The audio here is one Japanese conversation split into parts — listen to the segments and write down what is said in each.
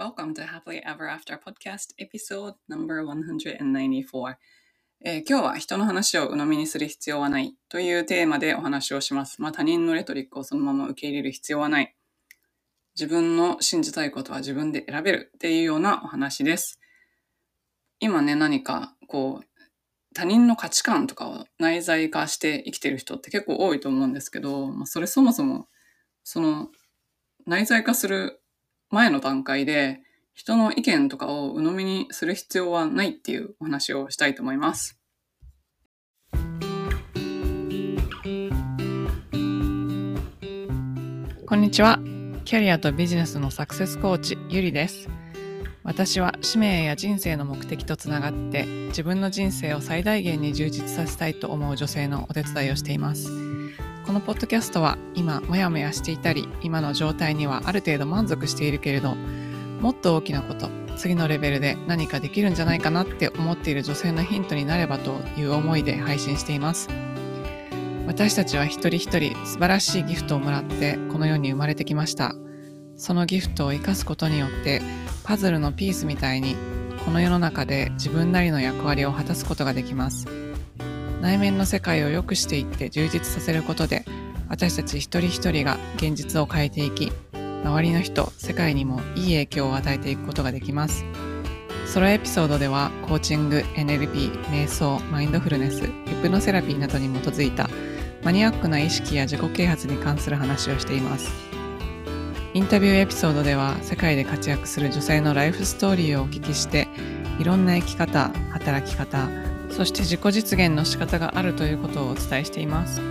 Welcome to Happily Ever After Podcast Episode No.194、今日は人の話を鵜呑みにする必要はないというテーマでお話をします。他人のレトリックをそのまま受け入れる必要はない。自分の信じたいことは自分で選べるっていうようなお話です。今ね、何かこう他人の価値観とかを内在化して生きてる人って結構多いと思うんですけど、それそもそもその内在化する前の段階で人の意見とかを鵜呑みにする必要はないっていうお話をしたいと思います。こんにちは。キャリアとビジネスのサクセスコーチ、ゆりです。私は使命や人生の目的とつながって自分の人生を最大限に充実させたいと思う女性のお手伝いをしています。このポッドキャストは今モヤモヤしていたり、今の状態にはある程度満足しているけれど、もっと大きなこと、次のレベルで何かできるんじゃないかなって思っている女性のヒントになればという思いで配信しています。私たちは一人一人素晴らしいギフトをもらってこの世に生まれてきました。そのギフトを生かすことによってパズルのピースみたいにこの世の中で自分なりの役割を果たすことができます。内面の世界を良くしていって充実させることで、私たち一人一人が現実を変えていき、周りの人、世界にもいい影響を与えていくことができます。ソロエピソードではコーチング、NLP、瞑想、マインドフルネス、ヒプノセラピーなどに基づいたマニアックな意識や自己啓発に関する話をしています。インタビューエピソードでは世界で活躍する女性のライフストーリーをお聞きして、いろんな生き方、働き方、そして自己実現の仕方があるということをお伝えしています。こ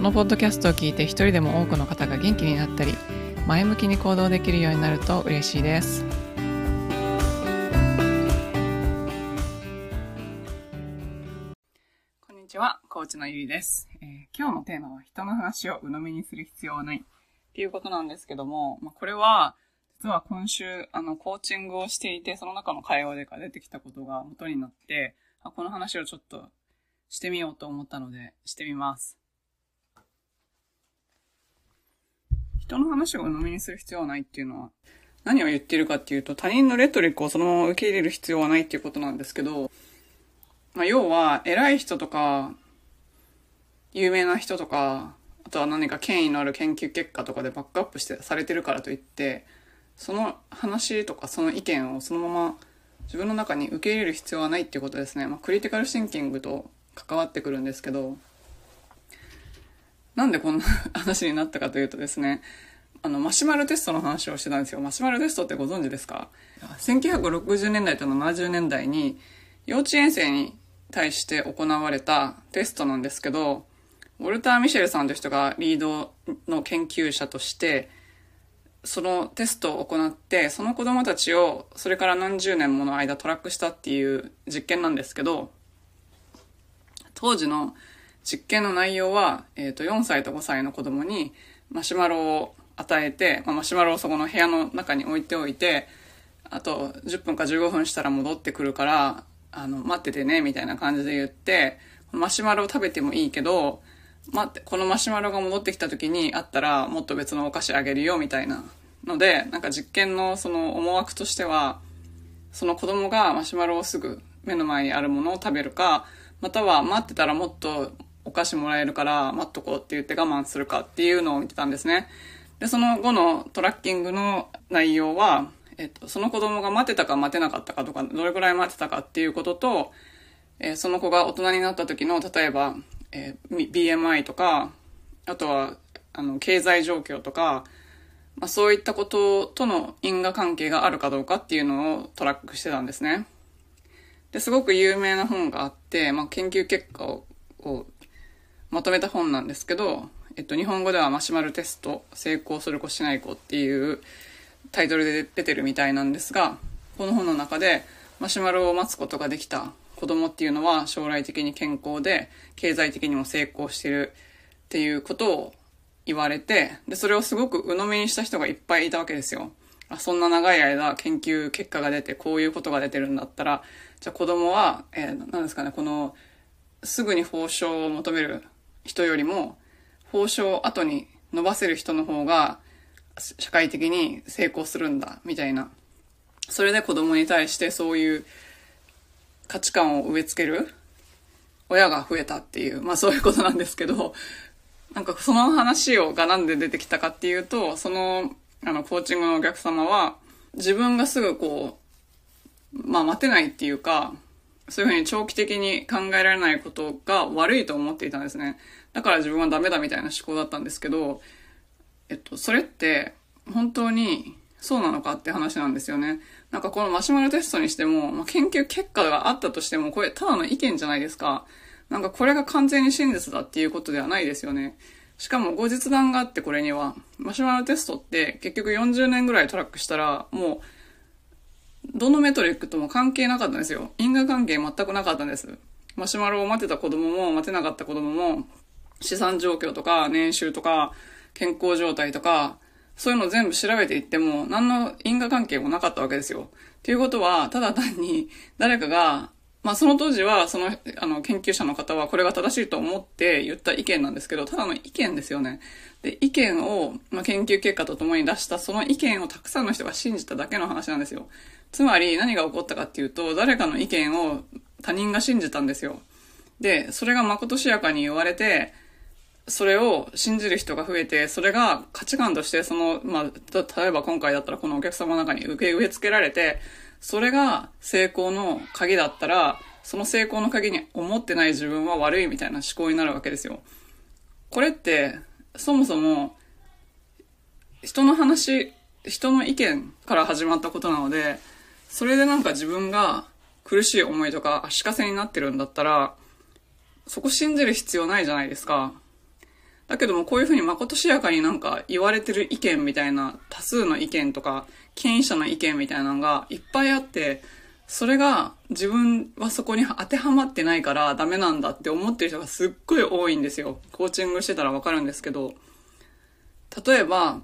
のポッドキャストを聞いて一人でも多くの方が元気になったり、前向きに行動できるようになると嬉しいです。こんにちは、コーチのゆりです。今日のテーマは人の話を鵜呑みにする必要はないっていうことなんですけども、これは実は今週コーチングをしていて、その中の会話で出てきたことが元になって、この話をちょっとしてみようと思ったのでしてみます。人の話を鵜呑みにする必要はないっていうのは何を言ってるかっていうと、他人のレトリックをそのまま受け入れる必要はないっていうことなんですけど、要は偉い人とか有名な人とか、あとは何か権威のある研究結果とかでバックアップしてされてるからといって、その話とかその意見をそのまま自分の中に受け入れる必要はないっていうことですね。クリティカルシンキングと関わってくるんですけど、なんでこんな話になったかというとですね、マシュマロテストの話をしてたんですよ。マシュマロテストってご存知ですか？1960年代と70年代に幼稚園生に対して行われたテストなんですけど、ウォルター・ミシェルさんという人がリードの研究者として、そのテストを行って、その子供たちをそれから何十年もの間トラックしたっていう実験なんですけど、当時の実験の内容は、4歳と5歳の子供にマシュマロを与えて、マシュマロをそこの部屋の中に置いておいて、あと10分か15分したら戻ってくるから、待っててね、みたいな感じで言って、マシュマロを食べてもいいけど、待って、このマシュマロが戻ってきた時にあったらもっと別のお菓子あげるよみたいなので、実験のその思惑としては、その子供がマシュマロをすぐ目の前にあるものを食べるか、または待ってたらもっとお菓子もらえるから待っとこうって言って我慢するかっていうのを見てたんですね。で、その後のトラッキングの内容は、その子供が待てたか待てなかったかとか、どれくらい待ってたかっていうことと、その子が大人になった時の、例えばBMI とか、あとは経済状況とか、そういったこととの因果関係があるかどうかっていうのをトラックしてたんですね。ですごく有名な本があって、研究結果をまとめた本なんですけど、日本語ではマシュマロテスト成功する子しない子っていうタイトルで出てるみたいなんですが、この本の中でマシュマロを待つことができた子供っていうのは将来的に健康で経済的にも成功してるっていうことを言われて、でそれをすごく鵜呑みにした人がいっぱいいたわけですよ。そんな長い間研究結果が出てこういうことが出てるんだったら、じゃあ子供は、何ですかね、このすぐに報奨を求める人よりも報奨を後に伸ばせる人の方が社会的に成功するんだみたいなそれで子供に対してそういう価値観を植え付ける親が増えたっていう、まあそういうことなんですけど、なんかその話をがなんで出てきたかっていうと、その、コーチングのお客様は、自分がすぐこう、まあ待てないっていうか、そういうふうに長期的に考えられないことが悪いと思っていたんですね。だから自分はダメだみたいな思考だったんですけど、それって本当にそうなのかって話なんですよね。なんかこのマシュマロテストにしても、まあ、研究結果があったとしても、これただの意見じゃないですか。なんかこれが完全に真実だっていうことではないですよね。しかも後日談があって、これにはマシュマロテストって結局40年ぐらいトラックしたら、もうどのメトリックとも関係なかったんですよ。因果関係全くなかったんです。マシュマロを待てた子供も待てなかった子供も、資産状況とか年収とか健康状態とか、そういうのを全部調べていっても何の因果関係もなかったわけですよ。ということは、ただ単に誰かが、まあその当時はその、研究者の方はこれが正しいと思って言った意見なんですけど、ただの意見ですよね。で、意見を、まあ、研究結果とともに出したその意見をたくさんの人が信じただけの話なんですよ。つまり何が起こったかっていうと、誰かの意見を他人が信じたんですよ。で、それがまことしやかに言われて、それを信じる人が増えて、それが価値観として、その、まあ、例えば今回だったらこのお客様の中に植え付けられて、それが成功の鍵だったら、その成功の鍵に思ってない自分は悪いみたいな思考になるわけですよ。これって、そもそも、人の意見から始まったことなので、それでなんか自分が苦しい思いとか足かせになってるんだったら、そこ信じる必要ないじゃないですか。だけども、こういうふうにまことしやかになんか言われてる意見みたいな、多数の意見とか権威者の意見みたいなのがいっぱいあって、それが自分はそこに当てはまってないからダメなんだって思ってる人がすっごい多いんですよ。コーチングしてたらわかるんですけど、例えば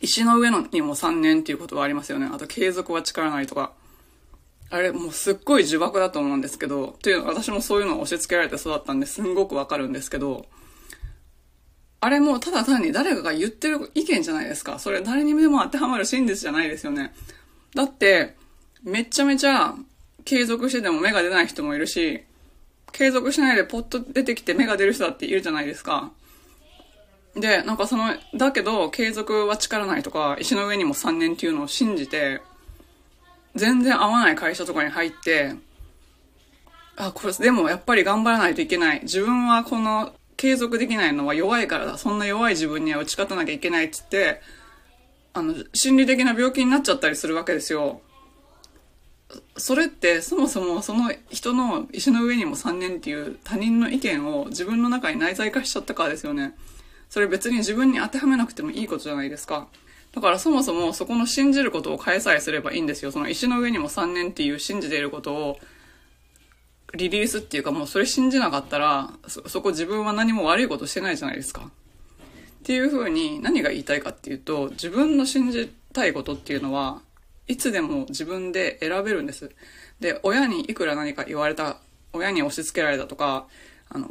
石の上にも3年っていうことはありますよね。あと継続は力なりとか、あれもうすっごい呪縛だと思うんですけど、というの私もそういうのを押し付けられて育ったんですんごくわかるんですけど、あれもただ単に誰かが言ってる意見じゃないですか。それ誰にでも当てはまる真実じゃないですよね。だって、めちゃめちゃ継続してても芽が出ない人もいるし、継続しないでポッと出てきて芽が出る人だっているじゃないですか。で、なんかその、だけど継続は力ないとか、石の上にも3年っていうのを信じて、全然合わない会社とかに入って、あ、これでもやっぱり頑張らないといけない。自分はこの、継続できないのは弱いからだ。そんな弱い自分には打ち勝たなきゃいけないって言って、心理的な病気になっちゃったりするわけですよ。それって、そもそもその人の石の上にも3年っていう他人の意見を自分の中に内在化しちゃったからですよね。それ別に自分に当てはめなくてもいいことじゃないですか。だからそもそもそこの信じることを変えさえすればいいんですよ。その石の上にも3年っていう信じていることを、リリースっていうか、もうそれ信じなかったら、そこ自分は何も悪いことしてないじゃないですか。っていう風に、何が言いたいかっていうと、自分の信じたいことっていうのは、いつでも自分で選べるんです。で、親にいくら何か言われた、親に押し付けられたとか、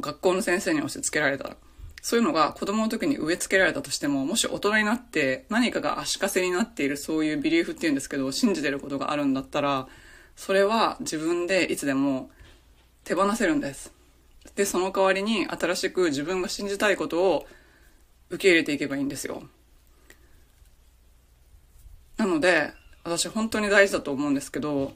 学校の先生に押し付けられた。そういうのが子供の時に植え付けられたとしても、もし大人になって何かが足かせになっている、そういうビリーフっていうんですけど、信じてることがあるんだったら、それは自分でいつでも、手放せるんです。で、その代わりに新しく自分が信じたいことを受け入れていけばいいんですよ。なので、私本当に大事だと思うんですけど、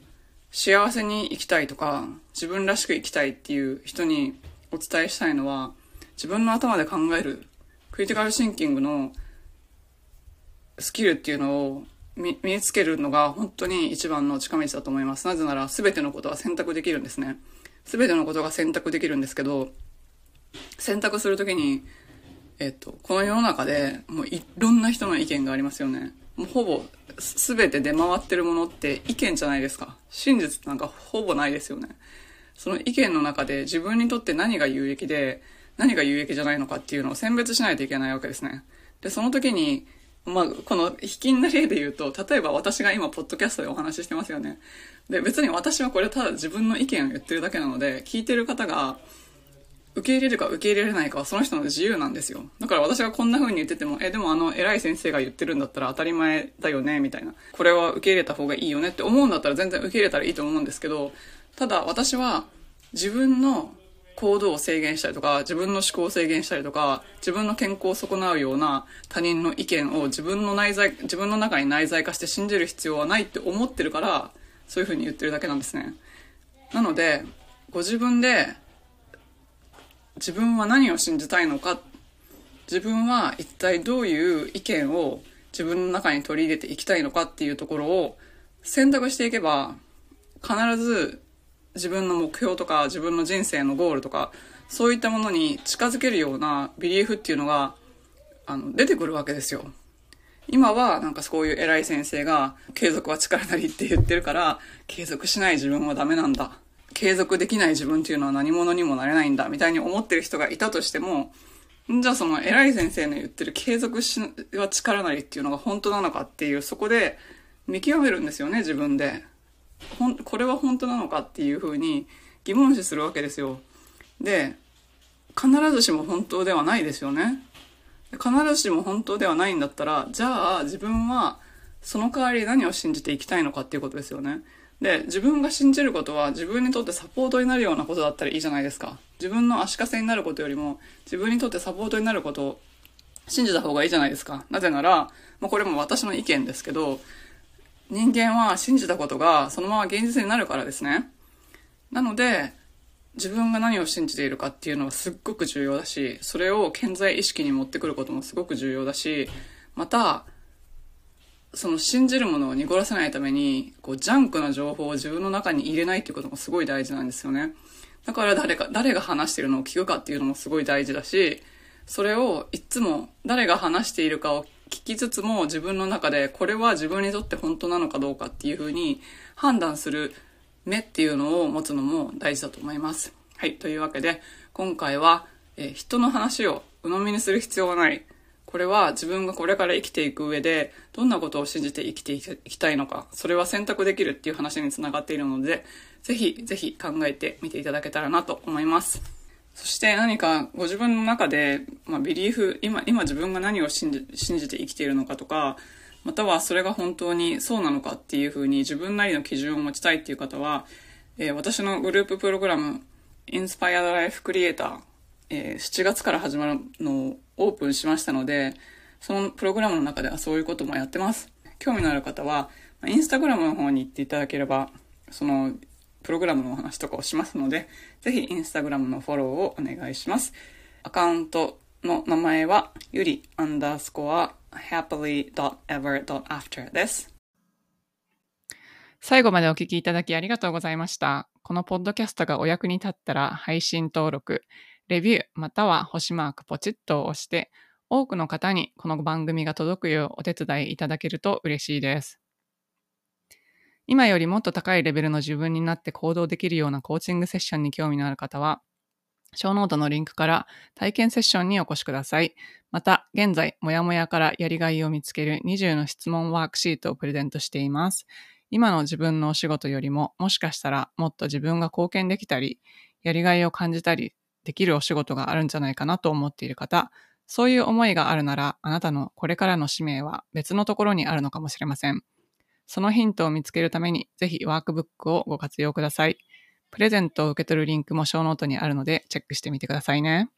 幸せに生きたいとか、自分らしく生きたいっていう人にお伝えしたいのは、自分の頭で考える、クリティカルシンキングのスキルっていうのを身につけるのが本当に一番の近道だと思います。なぜなら全てのことは選択できるんですね。すべてのことが選択できるんですけど、選択するときに、この世の中でもういろんな人の意見がありますよね。もうほぼすべて出回ってるものって意見じゃないですか。真実なんかほぼないですよね。その意見の中で自分にとって何が有益で、何が有益じゃないのかっていうのを選別しないといけないわけですね。で、その時に、まあ、この卑近な例で言うと、例えば私が今ポッドキャストでお話ししてますよね。で、別に私はこれただ自分の意見を言ってるだけなので、聞いてる方が受け入れるか受け入れれないかはその人の自由なんですよ。だから私がこんな風に言ってても、でも偉い先生が言ってるんだったら当たり前だよねみたいな、これは受け入れた方がいいよねって思うんだったら全然受け入れたらいいと思うんですけど、ただ私は自分の行動を制限したりとか、自分の思考を制限したりとか、自分の健康を損なうような他人の意見を自分の中に内在化して信じる必要はないって思ってるから、そういう風に言ってるだけなんですね。なのでご自分で自分は何を信じたいのか、自分は一体どういう意見を自分の中に取り入れていきたいのかっていうところを選択していけば、必ず自分の目標とか自分の人生のゴールとか、そういったものに近づけるようなビリーフっていうのが出てくるわけですよ。今はなんかそういう偉い先生が継続は力なりって言ってるから、継続しない自分はダメなんだ、継続できない自分っていうのは何者にもなれないんだみたいに思ってる人がいたとしても、じゃあその偉い先生の言ってる継続は力なりっていうのが本当なのかっていう、そこで見極めるんですよね、自分で。これは本当なのかっていうふうに疑問視するわけですよ。で、必ずしも本当ではないですよね。必ずしも本当ではないんだったら、じゃあ自分はその代わり何を信じていきたいのかっていうことですよね。で、自分が信じることは自分にとってサポートになるようなことだったらいいじゃないですか。自分の足かせになることよりも、自分にとってサポートになることを信じた方がいいじゃないですか。なぜなら、これも私の意見ですけど、人間は信じたことがそのまま現実になるからですね。なので、自分が何を信じているかっていうのはすっごく重要だし、それを潜在意識に持ってくることもすごく重要だし、また、その信じるものを濁らせないために、ジャンクな情報を自分の中に入れないっていうこともすごい大事なんですよね。だから誰が話してるのを聞くかっていうのもすごい大事だし、それをいつも誰が話しているかを聞きつつも、自分の中でこれは自分にとって本当なのかどうかっていうふうに判断する目っていうのを持つのも大事だと思います。はい、というわけで今回は、人の話を鵜呑みにする必要はない。これは自分がこれから生きていく上でどんなことを信じて生きていきたいのか、それは選択できるっていう話につながっているので、ぜひぜひ考えてみていただけたらなと思います。そして何かご自分の中で、ビリーフ、今自分が何を信じて生きているのかとか、またはそれが本当にそうなのかっていうふうに自分なりの基準を持ちたいっていう方は、私のグループプログラムインスパイアドライフクリエイター、7月から始まるのをオープンしましたので、そのプログラムの中ではそういうこともやってます。興味のある方はインスタグラムの方に行っていただければ、そのプログラムのお話とかをしますので、ぜひインスタグラムのフォローをお願いします。アカウントの名前はyuri_happily.ever.after です。最後までお聞きいただきありがとうございました。このポッドキャストがお役に立ったら、配信登録、レビュー、または星マークポチッと押して、多くの方にこの番組が届くようお手伝いいただけると嬉しいです。今よりもっと高いレベルの自分になって行動できるようなコーチングセッションに興味のある方は、ショーノートのリンクから体験セッションにお越しください。また、現在モヤモヤからやりがいを見つける20の質問ワークシートをプレゼントしています。今の自分のお仕事よりも、もしかしたらもっと自分が貢献できたり、やりがいを感じたりできるお仕事があるんじゃないかなと思っている方、そういう思いがあるなら、あなたのこれからの使命は別のところにあるのかもしれません。そのヒントを見つけるために、ぜひワークブックをご活用ください。プレゼントを受け取るリンクもショーノートにあるので、チェックしてみてくださいね。